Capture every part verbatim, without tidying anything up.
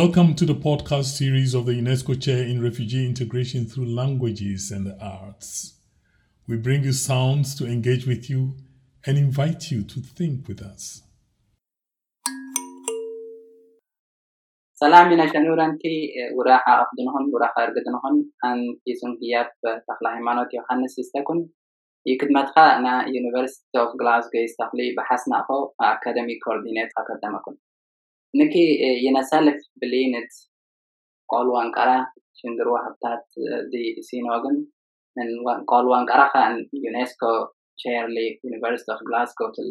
Welcome to the podcast series of the UNESCO Chair in Refugee Integration through Languages and the Arts. We bring you sounds to engage with you and invite you to think with us. سلام من شنوران كي وراح أخذنهم وراح أرقدنهم أن كيسون هياب تخلهمانات يوحنس يستكون يكدمتها أنا University of Glasgow يستقلي بحسنا أخو أكاديمي كوردينات أكاديمكم نكي ينسالف بلينت قالوا أنكرا شندروا هبتات دي سينوغن قالوا أنكرا أن UNESCO Chair لي University of Glasgow تل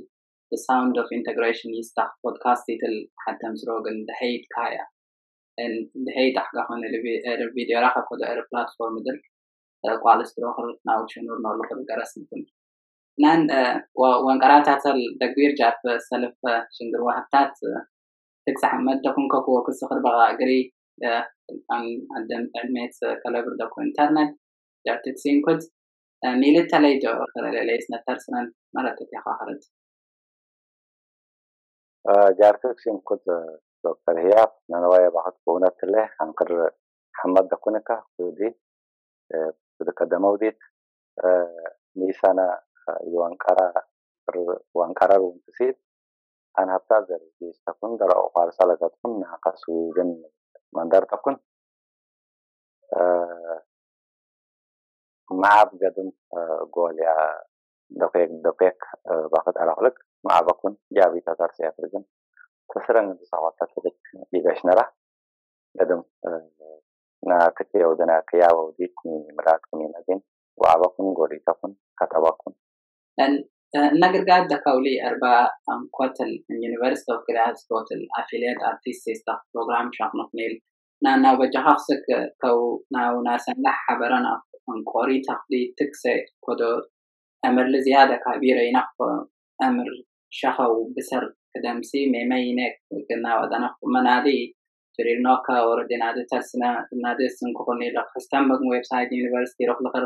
The Sound of Integration يستخ بودكاست تل حتى مزروغن دهيت كايا and the hate أحققون اللي فيديو راح أخذ على بلاتفورم دل قال استروحل ناوتشون ورنالو قبل جرس نكون نان وانقرأت هذا التكبير جاب سلف شندر وحدات تكسح مادة كونك وكل صخر بقى جري عن عندهم علميت كلابر دكتور إنترنت جاب تتسين كود ميلت عليه جو آخر اللي ليس نترسنا مرة تتخاخرت جاب تتسين كود دكتور هياب نوايا بعض بونات له عنقر حمد دكتورك ودي بتقدموديت نيسانا يوانكارا وانكارا وانتسيد أنا حبتات زرزغي استكون در أقار سالكتكون ناقصوي جن من در تكون معاب جدن قول يا دقيق دقيق باقت ألاقلك معابكون جابي تاتر سيافرزن تسرن تصاواتات لك إيجاش نرى جدن نا كتير ودنا كيا وديك من مرات كمين أجن وعابكون قولي تكون كتابكون نقدر قاعد دكولي أربعة أم قتل University of Glasgow قتل affiliate artists يستخدم برنامج شاطنة نيل نا نا وجهها خصك كو نا ناس نح حبرنا عن قاري تقليد تكسي كده أمر لزيادة كبيرة ينقف أمر شخو بسر كدمسي ميمينك كنا ودنا منادي تري ناكا وردنا دتسنا نادسن كوني لقستم بقى ويبسايت University رح لقر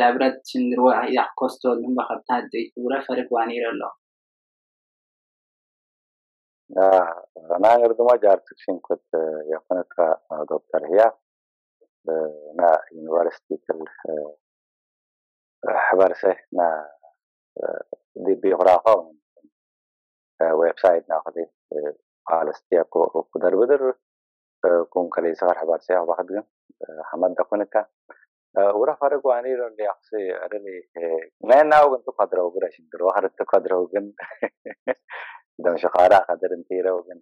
جابرت شندروا عياق كوستو من بخطات دي ورا فرق وانير الله. أنا عندي ما جارتك شنكت يقنت دكتور هي نا University الحبرسة نا دي بيغرافة ويب سايت ناخذه على استياكو وقدر بدر كون كلي صار حبرسة واحد جن حمد دكونك. ورا فرق واني رأي أقصي رأي نانا وجن تقدر وجن شندر وحرت تقدر وجن دم شقارة قدر انتيرة وجن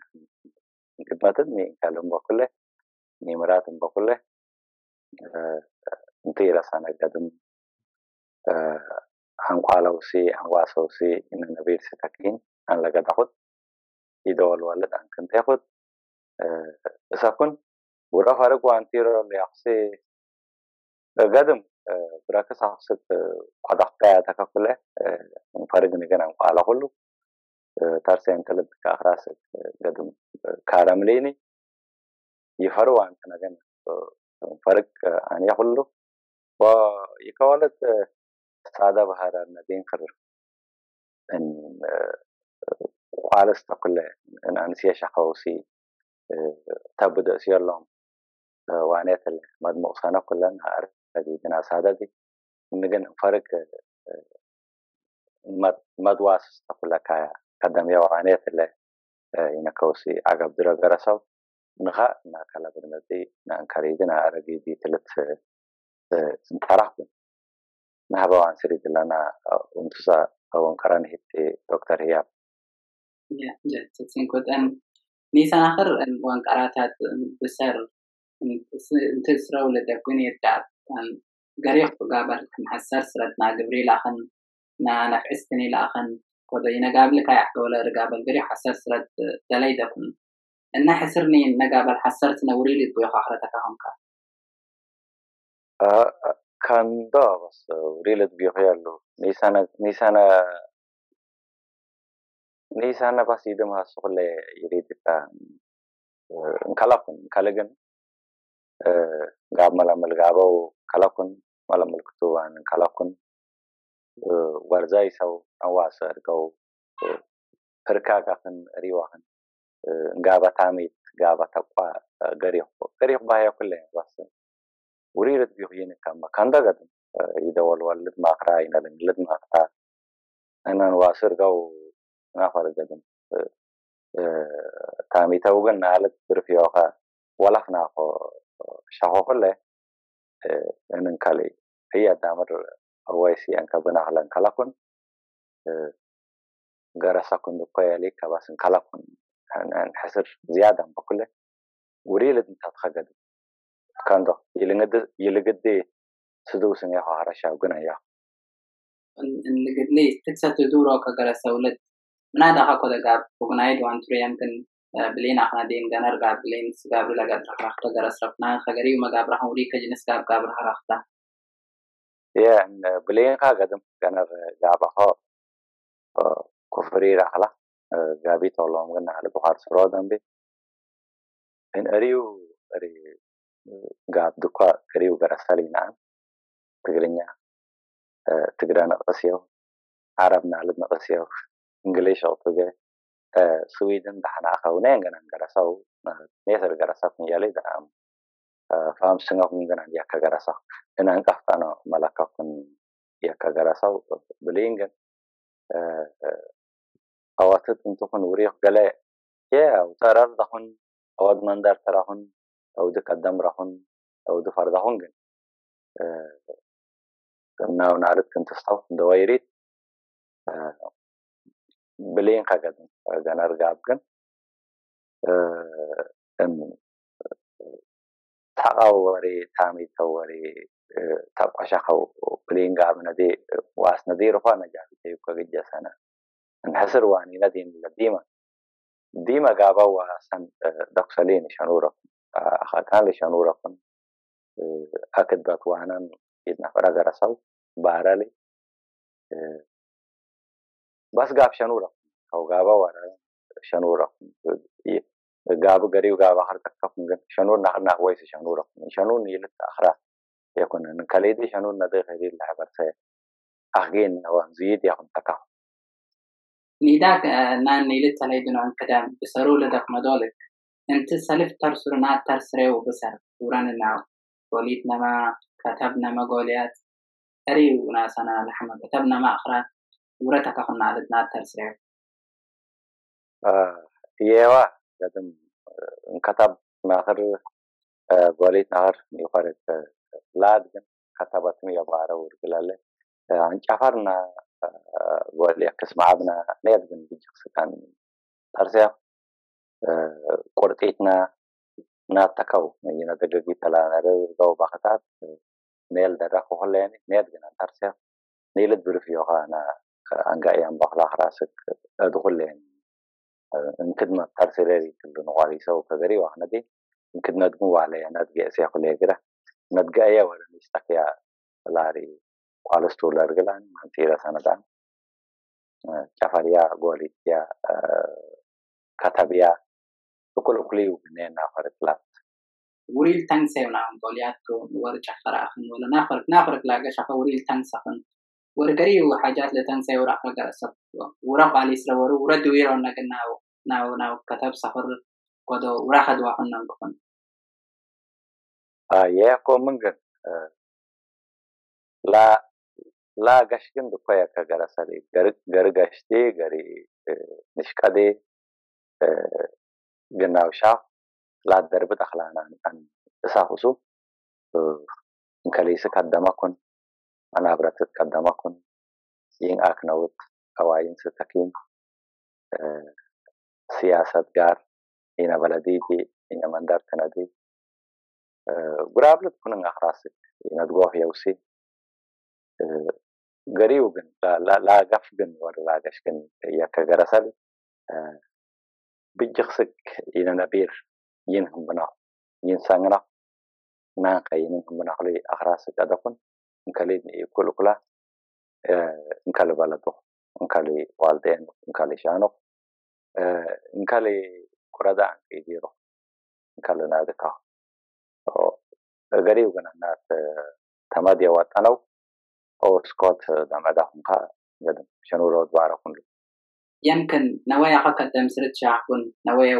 قد ما تدني كلام بقوله نمرات بقوله انتيرة سنة قدم عن قالوسي عن واسوسي إن النبي ستكين عن لقد أخذ يدور الولد عن كنت أخذ سأكون ورا فرق واني رأي أقصي قدم براكس عصب قد أقطعتك كله مفارق نجنا على كله ترسي أنت لد كأخراسك قدم كارمليني يفرو عن نجنا مفارق عن يخلو ويكولت سادة بهار النبيين خرر إن على استقلال إن أنسي شخوصي تبدأ سير لهم وعنيت المدموع صنع كلنا أعرف هذه الناس هذا دي نجن فرق مد مدواس تقول كا قدم يا وعنيت اللي ينكوسي عقب درجة رسو نخا ناكلا برمتي نانكريدنا عربي دي تلت نترحب نهبو عن سريد لنا ونفسا أو انكران هتي دكتور هياب يا جد تسين كود أن نيسان آخر أن وانكراتات بسر انتسروا لدكوني الدعب قريح قابل كم حسر سرد نا قبري لاخن نا نفعستني لاخن قد ينقابلك يحقول رقابل قريح حسر سرد دلي دكون إنا حسرني نقابل حسرت نوري لدبويق أخرتك همك kanda vasa vrilet bihayalu nisana nisana nisana basidem hasole iridita kalakun kalagan gab malamal gabo kalakun malamal kutuwan kalakun warzai saw awasa ergo perkakafan riwahan gaba tamit gaba taqwa gariq gariq bahaya kullen wasa وريرت بيغيني كما كان دغد يدول والد ماقرا ينال لد ماقرا انا نواصر غو نافر دغد تامي توغن على برفيوخه ولفنا شاهوله انن كالي هي دامر اويسي ان كبنا على كلاكون غرسكون دقيالي كباسن كلاكون ان حسر زياده بكله وريلد تتخجد Kanda, yelengad yelegade sudu sanga harasha ganaya. Legadle, titsa tudura kagara saulet. Nada hakoda gab, pugnai do antriyam kan bilin ahna din ganar gab bilin gab lagat rakhta garasrafna khagari magab rahuri ka jinis gab gab rakhta. Yeah, bilin ka gadam ganar gabaha kufri rahla gabi tollam ganar al buhar suradan bi. In ariu ari gab duqa kariu garasalina tigrinya tigrana qasiyo arabna alidna qasiyo english altoge sweden dahna qawnen ganan garasaw neser garasaf niyalida am faham singa kun ganan yakka garasa inan qaftana malaka kun yakka garasaw bilinga awatat intun wariq gala ya tarar dahun awad mandar tarahun او د قدم راهون او د فرض راهون ګن تمنا او نعرف كنت استاو دوایریت بلین قاعده انا رجعب ګن ان تاوري تامي تاوري تبقى شخو بلين قاعد ندي واس ندي رفا نجاح يبقى جسنا انحسر واني ندي ديما ديما قابا واسن دقسلين شنور أخاكان لشانو رقم أكد باتوانا إذن أفرا غرسو بارالي بس غاب شانو رقم أو غابا وارا شانو رقم غاب غريو غاب آخر تكتفن شانو نحر نحويس شانو رقم شانو نيلت أخرى يكون أن كاليدي شانو ندي غيري لحبر سي أخجين وانزيد يكون تكاو نيداك نان نيلت عليدنا عن قدام بسارو لدك مدالك أنت سلفت ترسرنا ترسري وبسر وران النعو وليتنا ما كتبنا ما قوليات أري وناسنا لحمة كتبنا ما أخرى ورتك أخونا عددنا ترسري يوا لدم كتب ما أخر قوليتنا أخر يقارد لاد كتبت مية بارة ورقلالي عن كفرنا قولي أكس معابنا نيدن بجيكس كان ترسري ቆርጤትና ናተከው ነኝና ተደግግ ተላናረ ዘው ባከታት ሜል ደረክ ሆለኔ ሜል ገና ታርሰ ሜል ድርፍ ይሆናና አንጋያን ባክላ ራስክ እድሁልን እንክድማ ታርሰለሪ ትልኑ ዋሪሰው ከገሪ ወአነዲ እንክድናድጉ ዋለ ያናት ገስ ያኩለ ይግራ ነድጋያ ወረን ይስተከያ ላሪ ኳለስቶል አርግላን ማንቴራ ሰነዳን ጫፋሪያ ጎሊቲያ كتابيا وكل كليو بنينا فرقلات وريل تنسى ونعم قولياتكو ورجع فراخن ولا نافرق نافرق لاقا شاقا وريل تنسخن ورقريو حاجات لتنسى ورقا قرصب ورقا علي سرا ورو وردو ويرونك ناو ناو ناو كتاب سفر قدو وراخد واحن ننقفن ياكو منغن لا لا قشكن دقايا كقرصالي قرقشتي قري نشكادي جناو شاف لا دربت أخلانا أن أساقسو إنك ليس قدمكن أنا عبرتت قدمكن ين أكنوت قوائن ستكين سياسة جار إن بلدي دي إن مندر تندي قرابلت كنن أخراسك إن تقوه يوسي قريوغن لا لا قفغن ولا قشغن يكا قرسل بيجخسك إلى نبير ينهم بنا ينساننا ما قيمكم من أخلي أخراسك أدخل نكالي كل كلا نكالي بلده نكالي والدين نكالي شانو نكالي كردان كيديرو نكالي نادكا غريب أننا تمادي وطنو أو سكوت دمدهم قا قدم شنو رود باركم لي يمكن نوايا قد تمسرد شعبون نوايا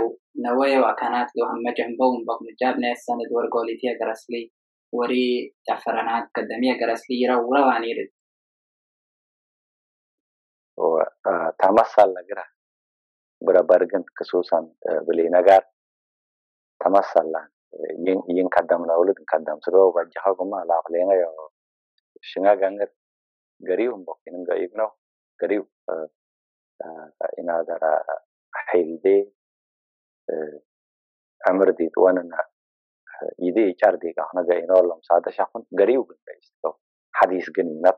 نوايا وكانت لهم مجهم بون بقم جابنا السند ورقوليتيا قرسلي وري تعفرنات قدمية قرسلي يرو روان يرد وتمثل لقرأ برا برقن كسوسا بلي نقار تمثل لان ينقدم نولد نقدم سلوه وجهاكم ما لاقلينا يو شنقا قنقر قريبهم بقين قايبنو قريب إن هذا حيل دي عمر دي تواننا يدي إيجار دي احنا جايين والله مساعدة شاقون قريب بالبايستو حديث جنب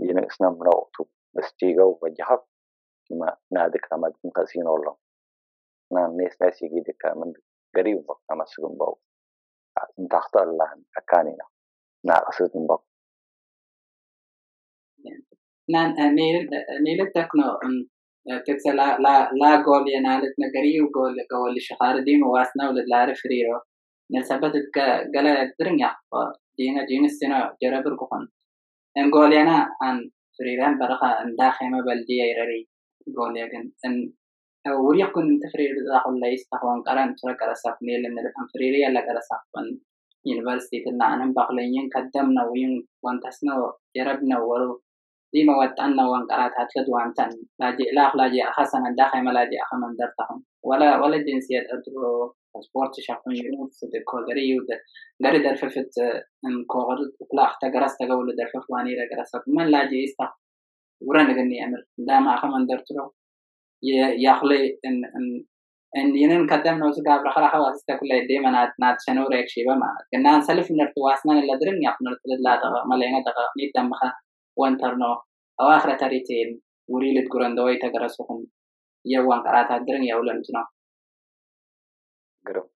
ينقصنا من وقتو بس جيغو وجهب ما نادك رماد مقاسين والله نعم نيس ناس يجيدك من قريب وقت نمسكم باو انت أخطأ الله عن أكاننا ناقصتم باو نان نيل نيل تكنو تكسل لا لا لا قول ينالت نقري وقول قول الشخار دي مواسنا ولد لعرف ريرو نسبتك قلا درنيا دينا دين السنة جربر كون إن قول ينا عن فريران برخا إن داخل ما بلدية يرري قول يكن إن وريقن أنت فرير داخل لا يستخوان قرن ترى كرساف نيل إن لفهم فريري على كرساف من يونيفرسيتي تنعنا بقليين قدمنا وين وانتسنا جربنا ورو دي مواد أننا وانقرات هتلد وانتن لاجئ لاخ لاجئ أخاسنا الداخل ما لاجئ أخا من درتهم ولا ولا الجنسية أدرو سبورت شاقون جنود صدقو غريو غري درففت انكو غرد اطلاق تقرس تقول درفف وانيرا قرسك من لاجئ استخ ورانق اني أمر دام أخا من درترو يخلي ان ان ان ينن قدمنا وسقا برخرا خواستا كلا ديما نات نات شنو ريك شيبا ما كنا نسلف نرتواسنا اللي درن يقنر تلد لا دغا ملاينا دغا نيدام بخا وانترنو أو آخر تاريتين وريلت قراندوي تقرسهم يوان قراتها درن يولن جنا قرب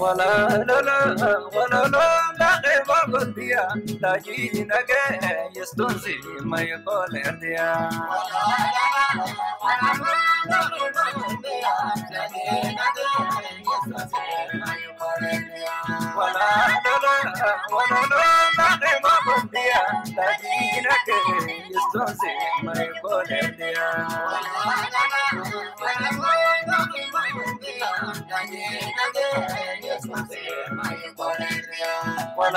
ولا لا لا ولا لا لا غيبة بديا لا جينا جاي يستنزي ما يقول رديا ولا لا ولا لا غيبة بديا لا جينا جاي يستنزي ما يقول رديا ولا لا ولا لا غيبة بديا لا جينا جاي يستنزي ما يقول رديا ولا لا ولا لا غيبة بديا لا جينا جاي ولا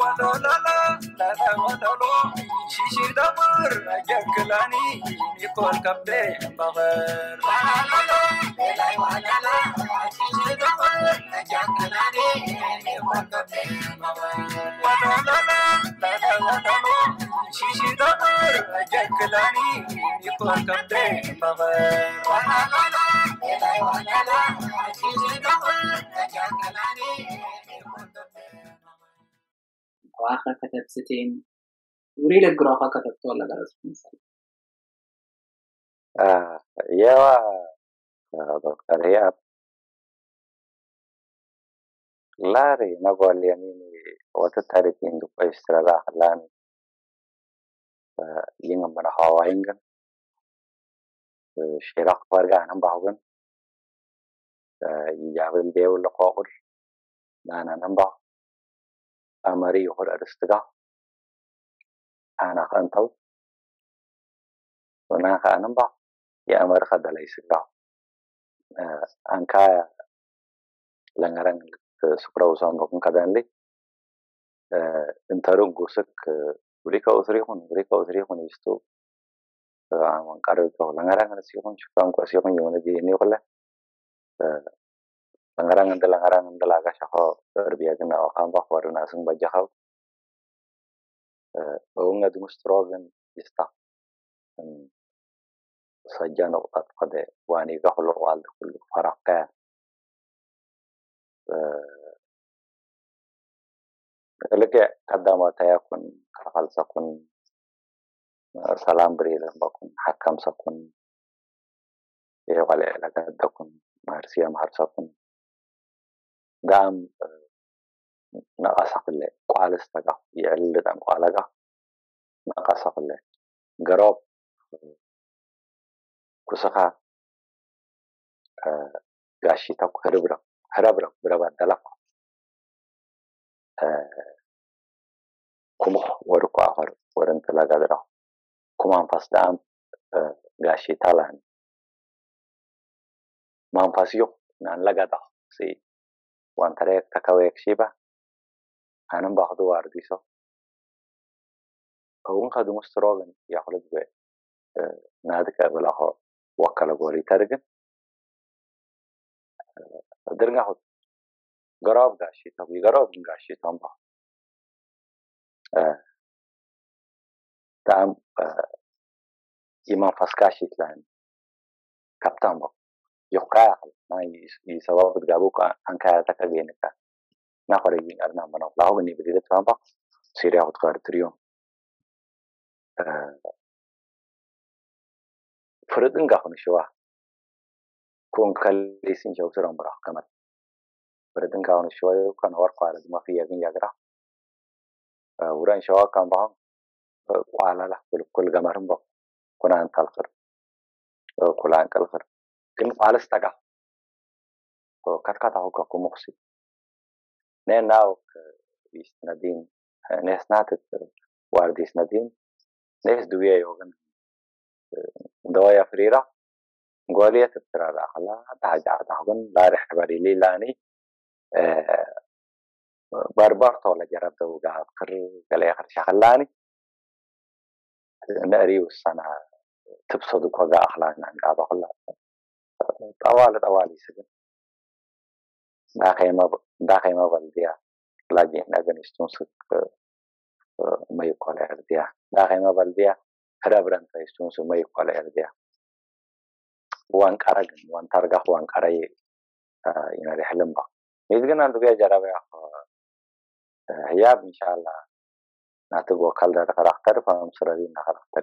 ولا لا شيشي دبر ياكلاني يقول كبدي بغير لا ولا لا شيشي دبر ياكلاني يقول كبدي بغير ولا لا لا لا ولا شيشي دبر ياكلاني يقول كبدي بغير ولا لا لا ولا لا شيشي دبر ياكلاني يقول كبدي واخر كتاب ستين وريل الجرافة كتبت ولا درست مثلا؟ آه يا دكتور هياب لاري نقول يعني wata tarikin du pa istrada halan yinga mana hawaingan shiraq warga anan bahugan yabin bew laqaqul nana nan ba amari hor arstiga ana qantaw wana anan ba ya amar khadalay sigda anka langaran sukraw sango kun kadanli انتارون قوسك وليكا أثريخون وليكا أثريخون يستو عمان قاربتو لنغران نسيخون شكتان قوسيخون يونا دي نيوغلا لنغران ندا لنغران ندا لاغا شخو ربياغنا وقام بخوارنا سن بجخو وغنغا دمستروغن يستا سجان وقت قد واني غخلو والد كل فرقا لكي قدامة يكون كفال سكون سلام بريد بكون حكم سكون يغالي لقد دكون مهرسية مهر سكون دام نقصق اللي قوالستك يعلي دام قوالك نقصق اللي قراب كسخة قاشيتك هربرك هربرك بربان دلق kuma warku ahar waran talaga dara kuma an fas dam gashi talan man fasiyo nan laga da sai wan tare takawe kshiba anan bahdu wardiso awun khadum strogan ya khulad be nadka balaha wakala gori targan derga hot garab gashi tabi garab gashi tamba tam iman faskashi tlan kaptamba yuqaq ma yi sabab gabuka anka takagenka naqorin arna mana lahu ni bidida tamba siriya utqar triyo furadin gahun shiwa kun kallisin jawturan bara kamar furadin gahun shiwa kan warqara ma fiya gin yagra وران شوا كان باهم قوالا له كل جمارهم با كنا أنت الخير كلا أنت الخير كن قال استجا كات كات هو كاكو مخسي نين ناو بيست ندين ناس ناتت وارديس ندين ناس دوية يوغن دوايا فريرة قولية تبترى داخلها تاجع داخل لا رح بريلي لاني باربار طول جربت وقعد قرر قال يا اخي شغلاني ناري والسنه تبصد وقع اخلاقنا قاعد اقول طوال طوال يسجل باقي ما باقي ما بلديه لاجي نجن استنسك ما يقال ارديا باقي ما بلديه هربرن تستنس ما يقال ارديا وان قرق وان ترقح وان قري ينادي حلم بقى يدقنا ندوي جرب يا هياب إن شاء الله نعتبر كالدار خلاختر فهم سرادين خلاختر.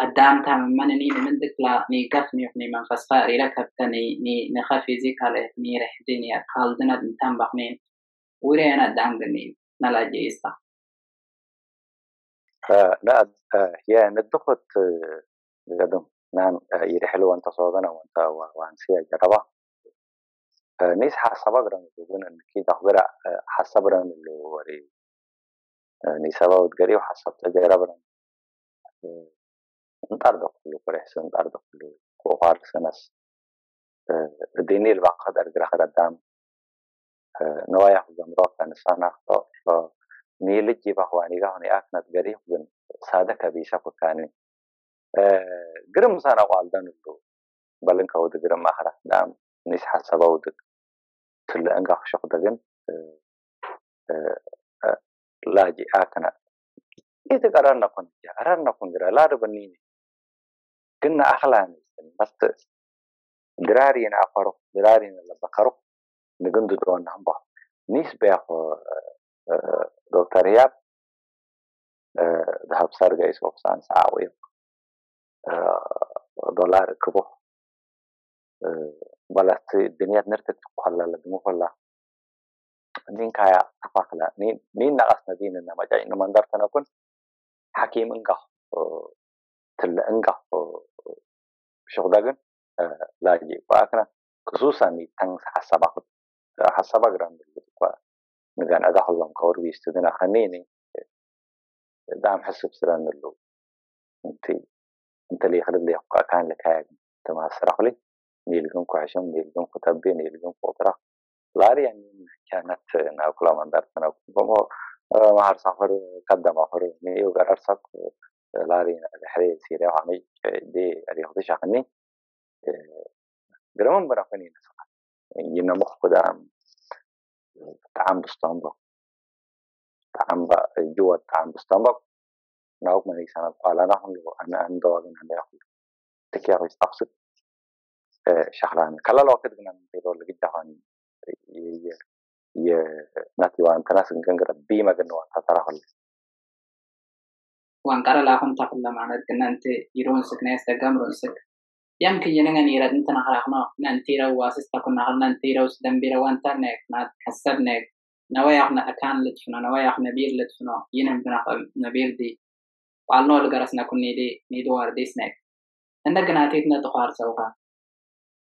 قدام تام منني من ذكلا نيقفني وحني من فسقاري لك بتني ني نخافي ذيك على إثني رحديني أكال دنا دنتم بحنين ورينا قدام جنين نلا يجي يستاق لا هي ندخت قدم نعم يرحلوا أنت صوتنا وأنت وأنسيا جربا نيس حسب برامج يقولون إن كي تخبره حسب برامج اللي وري نيسابا وتجري وحسب تجربة برامج نتردق كله كرهس نتردق كله كوفار سنس الديني الواقع در جرخ قدام نوايا خدم راق نسانا خطأ نيل جي بخواني جهني أكن تجري خدم سادة كبيسة فكاني جرم سانا قالدن اللو بلن كود جرم آخره دام نيس حساباودك تلا أنجح شخص دجن laji akana itu karana kunja arana kunjra laru banini kunna akhlan mast dirari na faruq dirari na bakaruq nigundu don hamba nisba Doctor Hyab dhab sarga is ofsan saawi dollar kubo balat diniyat nertet qallala dumuqalla din kaya afaqla ni min naqasna dinna ma ja'inna man dartana kun hakim inga tilla inga shugdagan laaji faakna khususan tang hasaba hasaba grand kwa nigan adahullam qawri istidina khanini dam hasab siran lu inti inta li khadab li haqa kan lak haaj tama sarahli nilgunku ashan nilgunku tabbi nilgunku qara لاري يعني كانت ناكلة من درسنا وما ما هرسافر قدم آخر مني وقرر سك لاري الحري سيرة عمي دي اللي خدش عني قرمون برافني نسق ينام مخدام تعم بستنبق تعم جوا تعم بستنبق ناوك مني سنة قال نحن أنا أندوعنا نأخذ تكير يستقصد شهران كلا لو تدقنا من بيرول جدّهاني يه يه ناتي وان تناس نجنجر بيما جنوان تراه لي وان ترى لاهم تقول لما عند كننت يرون سكناس تجمرون سك يمكن ينعن يرد أنت نحرقنا ننتيرا واسس تكون نحرنا ننتيرا وسدم بيرا وان ترناك نحسبناك نواياحنا أكان لتفنا نواياحنا بير لتفنا ينم بنا نبير دي وعلنا الجرسنا كن ندي ندوار دي سناك عندك ناتيتنا تقار سوها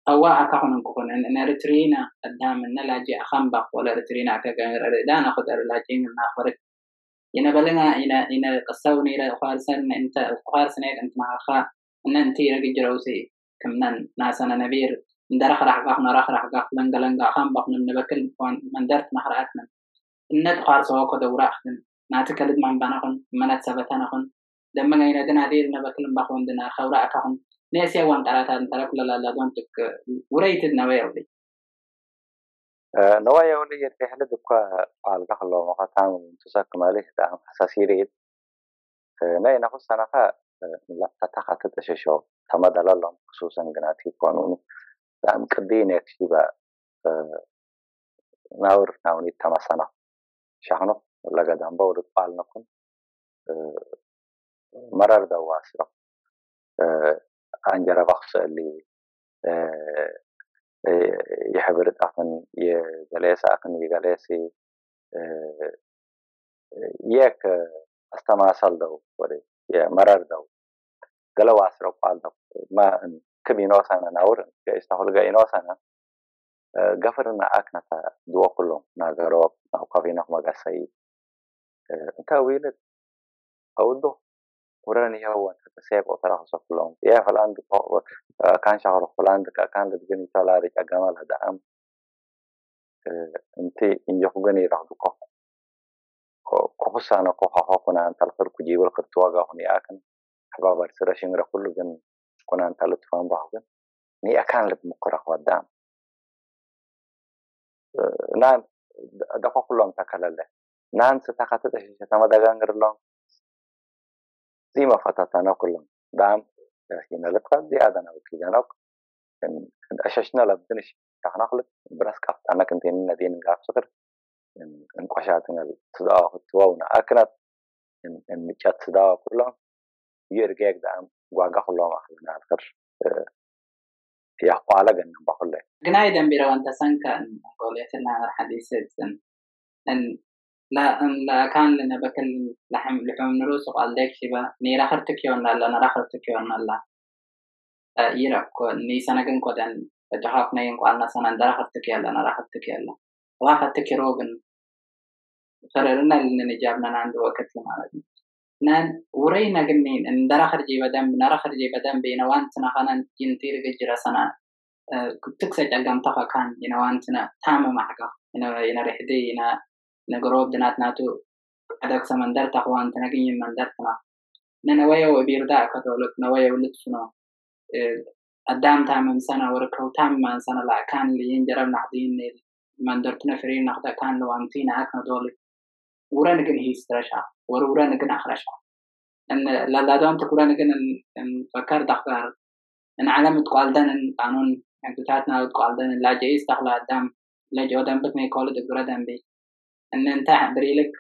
أوعى كأنهم كون إن إرترينا قدام النلاجئ خنبق ولا إرترينا كجر إردانا خد اللاجئين من آخره. إن بلنا إن إن قصوني لا خارسن أنت خارسن أنت مع خا إن أنت رجع جروسي كمن ناسنا نبير ندرخ رحقه نرخ رحقه لنجلنجا خنبق من نبكل من درت مهراتنا. إن خارس هو قد ورأخن ناتكلم عن بناخن من أتسبتناخن دم جينا دنادير نبكل بخون دنا خورأكهم. ناسيا وان ترى أن ترى كل لا دونتك وريت النوايا ولي نوايا ولي يرحل دقة على الجهل لو ما قطعنا من تساق ماله ده حساسيريد ناي نقص أنا خا لا تتخطى تشيشوا ثم دلالهم خصوصا جناتي قانون دام كدين يكتبه نور نوني ثم سنة شحنه لقدام بورد قال نكون مرر دواسرة أنجرى بخص اللي يحبرت أخن يجلس أخن يجلسي يك أستمع صلدو وري يا مرر دو قالوا عصروا قال دو ما كبينوس أنا نورن كاستهول جاينوس أنا قفرنا أكنا دوا كلهم نجرب نقفينا هم جالسين تأويلت أودو وراني هو تسيب وتراه صفلون يا فلان كان شعره فلان كان تجني طلارج أجمل هذا أم أنت إن يخجني رادوكه كوسانة كوها كنا أنت الخير كجيب الخطوة هني أكن حباب السرشين ركول جن كنا أنت لطفان بعضن ني أكن لبمقرأ قدام نان دقة كلهم تكلله نان ستقطت أشياء تما دعان غرلهم ديما فتاتنا كلهم دعم لكن لقد زيادنا وكذا إن أششنا لبدنش تحنقل برأس كفت أنا كنت هنا دين قاعد صغر إن إن قشعتنا الصداع والتواون أكنت إن إن مجات صداع كلهم يرجع دعم وعقا كلهم أخذنا الخير في أقواله جن بقوله جنايدا بيروان تسانك إن قولتنا الحديثة إن إن لا لا كان لنا بكل لحم لحم نروس وقال لك شبا نيرا خرتك يون لا نرا خرتك يون لا يرا كني سنكن كودن تحافنا ين قالنا سنن درا خرتك يلا نرا خرتك يلا واخرتك روغن قررنا لنا جابنا عند وقت المعرض نان ورينا جنين ان درا خرجي بدم نرا خرجي بدم بينا وانتنا خنن ينتير جرا سنه كتكسج قام طفا كان ينا وانتنا تام معقه ينا ينا رحدي ينا نجروب دنات ناتو أدرك سمندر تقوان تناقين مندر تنا ننويا وبيردا كتولك نويا ولتشنا قدام تام سنة وركرو تام من سنة لا كان لين جرب نحدين مندر تنفرين نحدا كان لو أنتين عكنا دولك ورانك نهيس ترشح ورورانك نخرشح أن لا لا دام تقولانك أن أن فكر دخار أن علامة قالدان أن قانون أن تتعتنا قالدان لا جيس دخل قدام لا جودام بتني قالد قردام بي أن أنت بريلك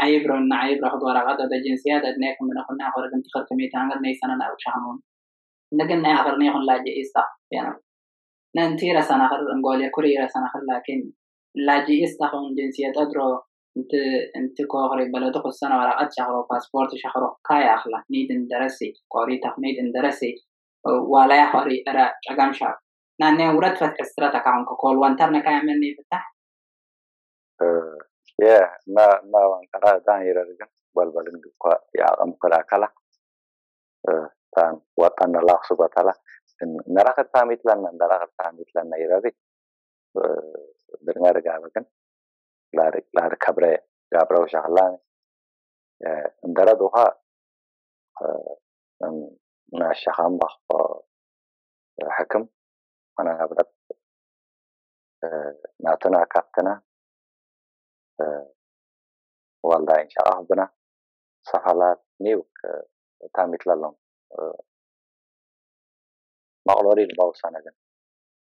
عيب رن عيب راح دوار غدا ده جنسيات أدناك من أخونا خارج أنت خرت ميت عنك نيسانا أو شهمون نجن آخر نيخون لا جيس دخ ننتي رسانا خر نقول كوري رسانا خر لكن لا جيس دخون جنسيات أدرو أنت أنت كأغرب بلدك السنة ورقة شهره باسبورت شهره كاي أخلا نيدن درسي قاري تخنيدن درسي ولا يخري أرا أجام شهر ناني ورد فت كسترة كعن كقول وانترنا كاي مني فتح yeah ما ما وانترا داني رجع بالبلدين بقى يا أم كلا كلا تان وطن الله سبحانه نراك تعمل لنا نراك تعمل لنا يرابي بنرجع بكن لار لار خبره خبره وشغلان اندرا دوها من الشخام بخ حكم أنا قبلت نعتنا كابتنا والله إن شاء الله بنا صحالات نيوك تامت لهم ما قلوري الباوسانا جن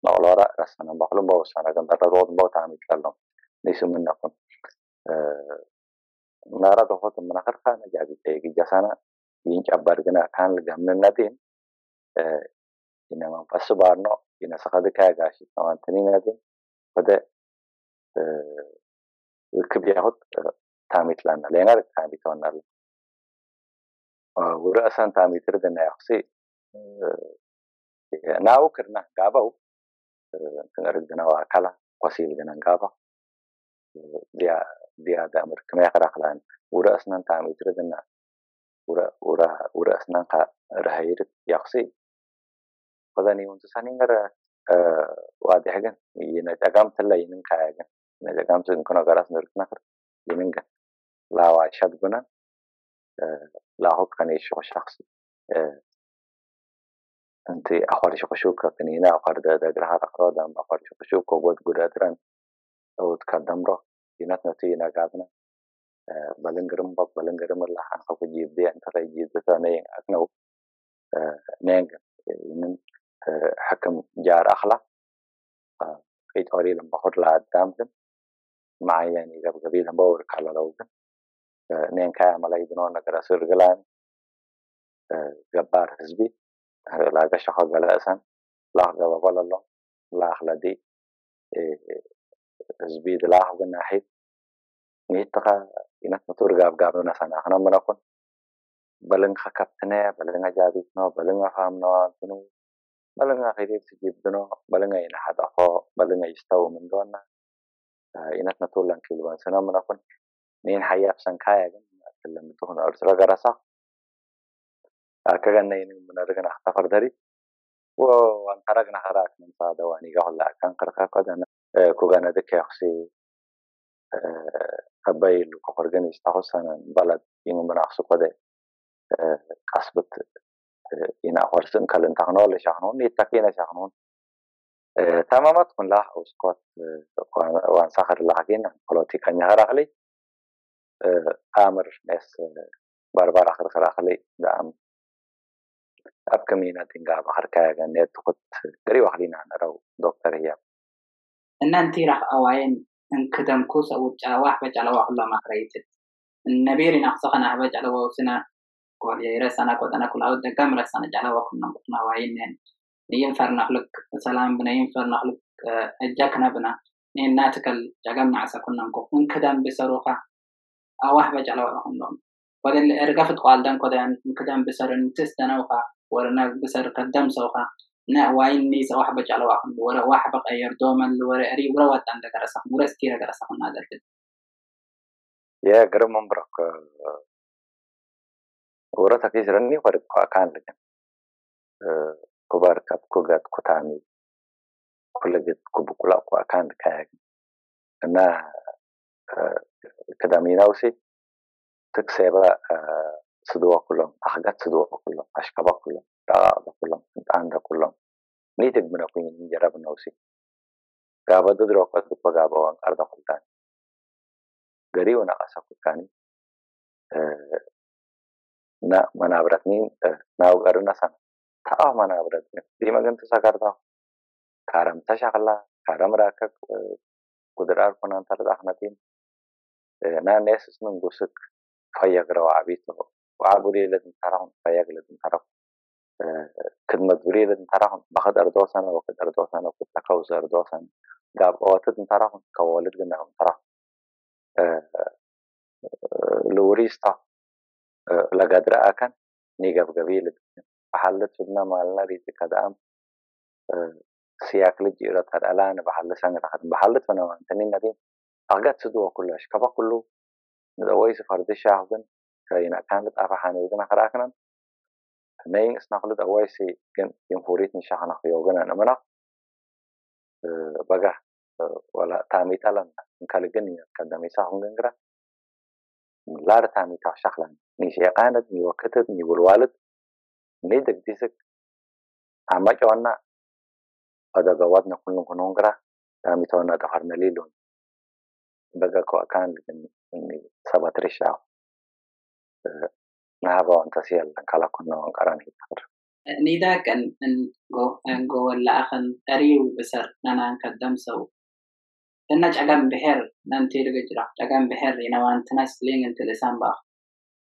ما قلورا رسانا بقلم باوسانا جن درا دوت باو تامت لهم ليسوا منكم نارا دوت من آخر خانة جابي تيجي جسانا ينج أبارجنا كان لجمنا نادين إنما بس بارنو إن سخاد كأي عاشي نوان تنين نادين هذا كبيرهات تامت لنا لينار تامت لنا ورأسا تامت ردنا يخصي ناو كرنا جابو نردنا وأكله قصيل جنا جابه ديا ديا ده أمر كم يخرق لنا ورأسنا تامت ردنا ورا ورا ورأسنا كا رهير يخصي هذا نيون تسانين غير واضح جن ينتجام تلا ينكاي جن نجاكم تنكون عارف نركنا خر يمينك لا وعشات بنا لا هو كني شو شخص أنت أخبار شو كشوك كني أنا أخبار ده ده جرها تقرأ أخبار شو كشوك وبود قدران أو تقدم را ينات نتي نجابنا بلنجرم بق بلنجرم الله عنك وجيب دي أنت رجيب ده نين أكنو نين من حكم جار أخلا قيد أريد لما خد لا دامن معي يعني جاب قبيلة باور كلا لوجن نين كايا ملاي دنونا كراسور غلان جبار حزبي لا جش خد ولا أسن لا جوا ولا الله لا خلدي حزبي دلاه وجن ناحية نيتها إنك مطور جاب جابنا سنا خنا مناكن بلن خكتنا بلن جابتنا بلن فهمنا دنو بلن غيري تجيب دنو بلن إن حد أخا بلن يستوى من دوننا إنك نطول لان كيلوان سنا مناكن نين حياة بسن كايا جن تلمي تهون أرسل غرسة أكرنا إني منارجنا اختفر دري وانترجنا خراك من صادة واني جهل أكان قرقا قدنا كوجنا ذكي أخسي قبيل وقرجنا يستحسن بلد يوم من أخسو قدي قصبت إن أخرسن كلن تغنول شحنون يتكين شحنون تمامت من لاح أسقط وان سخر لاحقين قلتي كان يغرقلي أمر ناس بربر آخر خلاقلي دعم أبكمينا تنجاب آخر كأجن يدخل دري وخلينا نرو دكتور هياب إن أنت راح أوين إن كدم كوس أو جواح بجعله الله ما خريت النبير نحصقنا بجعله وسنا قال يا رسانا قد أنا كل عود كم رسانا جعله وكنا بقنا وعيننا نينفر نخلق سلام بنا ينفر نخلق أجاكنا بنا نين ناتكل جعمنا عسكنا نكون إن كدم بسروقة أواه بجعله الله ولكن ارقفت قالدان قدان قدام بسرن تستنوقا ورنا بسر قدام سوقا نا واين ني سوح بجعل واحد ورا واحد بغير دومن ورا اري ورا وات عندك راسك مرسكي راسك نادرت يا غرم امبرك ورا تكيس رني ورق كان لكن كبار كب كغات كتامي كلجت كبكلا كان كاي انا قدامي ناوسي تكسبه صدوق كلهم أحجات صدوق كلهم أشكاب كلهم دعاء كلهم عند كلهم نيتك بنا كوني نجرب نوسي قابض دروقة دبقة قابوان أرض خلتان ገሪውና አሳኩካኒ ና ማናብራትኒ ናው ቀርናሳ ታው ማናብራትኒ ዲማገን ተሳካርታ ካራም ተሻከላ ካራም ራከ ቁድራር ኮናን ተርዳህነቲን ና ነስስምን ጉስክ ፈያግራው አቢቶ ዋጉሪለት ተራሁን ፈያግለት ተራሁ ክድመት ዙሪለት ተራሁን በኸደር ዶሰና ወከደር ዶሰና ወከተካው ዘር ዶሰና ጋብ ወተት ተራሁን ከወለድ ገናው ተራሁ ለወሪስታ ለጋድራ አካን ንገብገቢለት አሐለት ፍና ማልና ሪት ከዳም ሲያክልጅ ረታላን በሐለሰን ረሃት በሐለት ፍና አንተነነቲ አጋት ስዱው ኩላሽ ከባ ኩሉ ንዘወይስ ፈርድሻ አሁን ከይና ካንት አፋሃነ ወገና ከራከናን ነይ ስናክለት አወይስ ግን ኢንፎሬት ንሻሃና ከዮገና ነመና በጋ ወላ ታሚታላን ከልገን ከደምሳ አሁን ገንግራ lar tami ta shaklan ni shaqanat ni waqtat ni walwalat ni dagdisik amaqawana adagawadna kullu kunongra tami tawana taharnalilun baga ko kan ni sabatrisha naba anta sial kala kunna anqarani ni da kan go go wala akhan tariw besar nanan kaddam saw اننا جعان بحر ننتي رجع جعان بحر ينو انت ناس لين انت لسانبا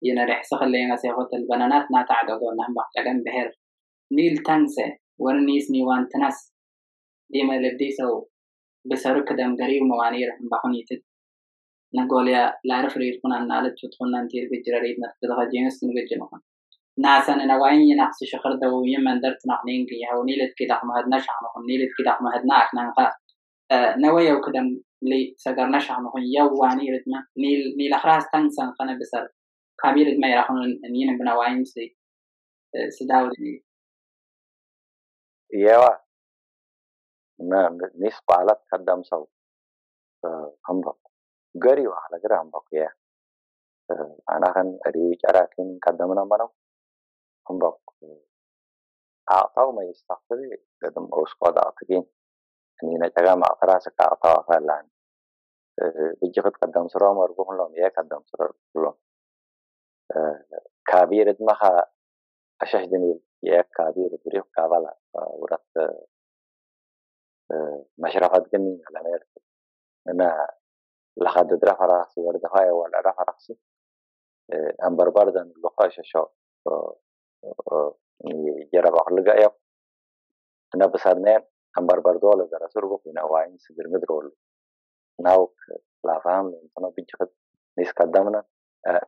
ينا رح سخلينا سيخوت البنانات نتعدوا نهبا جعان بحر نيل تنسى ورنيس ني وانت ناس ديما لبديسو بسرك دم غريب مواني رحم بحنيت نقول يا لعرف ريتكون ان على تدخل ننتي رجع ريت نتدخل جنس نرجع ناس انا وين ناقص شخر دو يمن درت نحنين يهوني لك كده ما هدناش عنهم نيل كده ما هدناك ننقى نوايا وكدم لي سجرنا شعمه يواني ردما نيل نيل خراس تنسان قنا بسر كبير ما يراهون انين بنواين سي سداودي يوا ما نسبه على قدام سو امبا غري على غرام بقيا انا كان اري يراكن قدامنا منو امبا اعطوا ما يستقبل قدام اسقاط اعطيني نينا تجمع فراسك عطاء فلان بيجي قد قدام سرام ورغون لهم يا قدام سر لهم كبير دماغ اشهدني يا كبير بريق قبل ورث مشرفات جنين على ما انا لحد درف راسي ورد هاي ولا رف راسي ام بربردن اللقاشه شو يجرب لقى يا انا بسرنا ام بربردول زرا سرغو فينا واين سدر مدرول ناو لا فهم انه بيجخت نيس قدامنا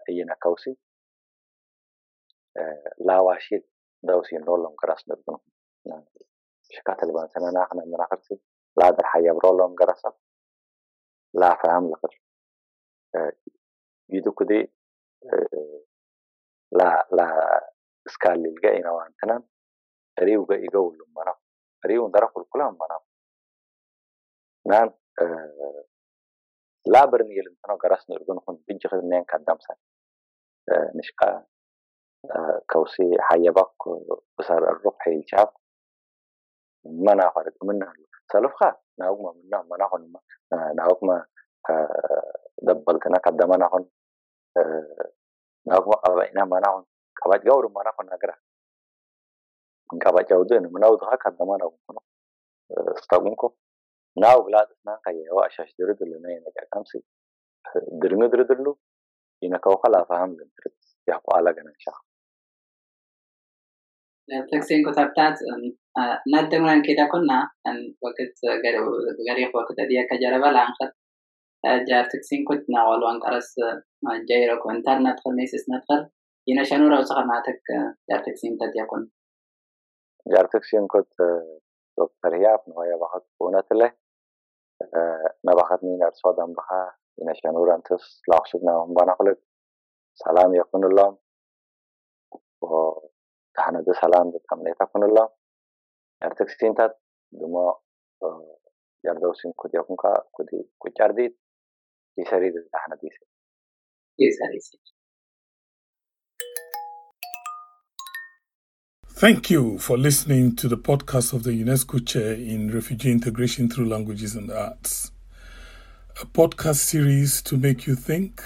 اينا كوسي لا واشيد دوسي نولم كراس دربن شكات البان سنانا احنا مناخرسي لا در حي برولم كراس لا فهم لقر يدو كدي لا لا اسكال الجاينا وانتنا ريو جاي جولم منا ريون درقوا الكلام بنا نعم لا برني اللي أنا قرصنا يردونهم بيجي خدنين قدام سن نشقة كوسي حيبق بصار الربح الجاب منا خارج منها سلفخة ناقوم منها منا هون ناقوم دبلتنا قدامنا هون ناقوم أبينا منا هون كبات جور منا هون نقرأ كابا جودن منو ضحك قدامنا نقول استغنكم ناو بلادنا كيوا اشاش درد لنا ينجا كامسي درمي دردلو ينكو خلا فهم لنترت يا قالا غنا شاء لا تكسين كتابات نادمنا كده كنا ان وقت غير وقت ديا كجربه لانقت جار تكسين كنا والوان قرص جايرو كونترنت خنيس نتقر ينشانو راوصا معتك جار تكسين تديا كنا جارتك سينكوت دكتور هياب نوايا بحث بوناتله نبحثني نرصدم بها ينشانور انتس لاحظنا هم بنقلك سلام يكون الله وتحند سلام بتمنيت يكون الله جارتك سينتات دما جاردو سينكوت يكون كا كودي كجارديت يسريد تحند يسري يسري Thank you for listening to the podcast of the UNESCO Chair in Refugee Integration through Languages and the Arts. a podcast series to make you think.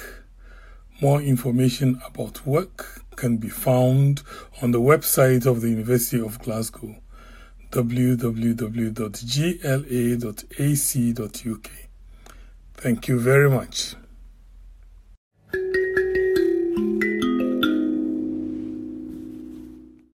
More information about work can be found on the website of the University of Glasgow, w w w dot g l a dot a c dot u k. Thank you very much.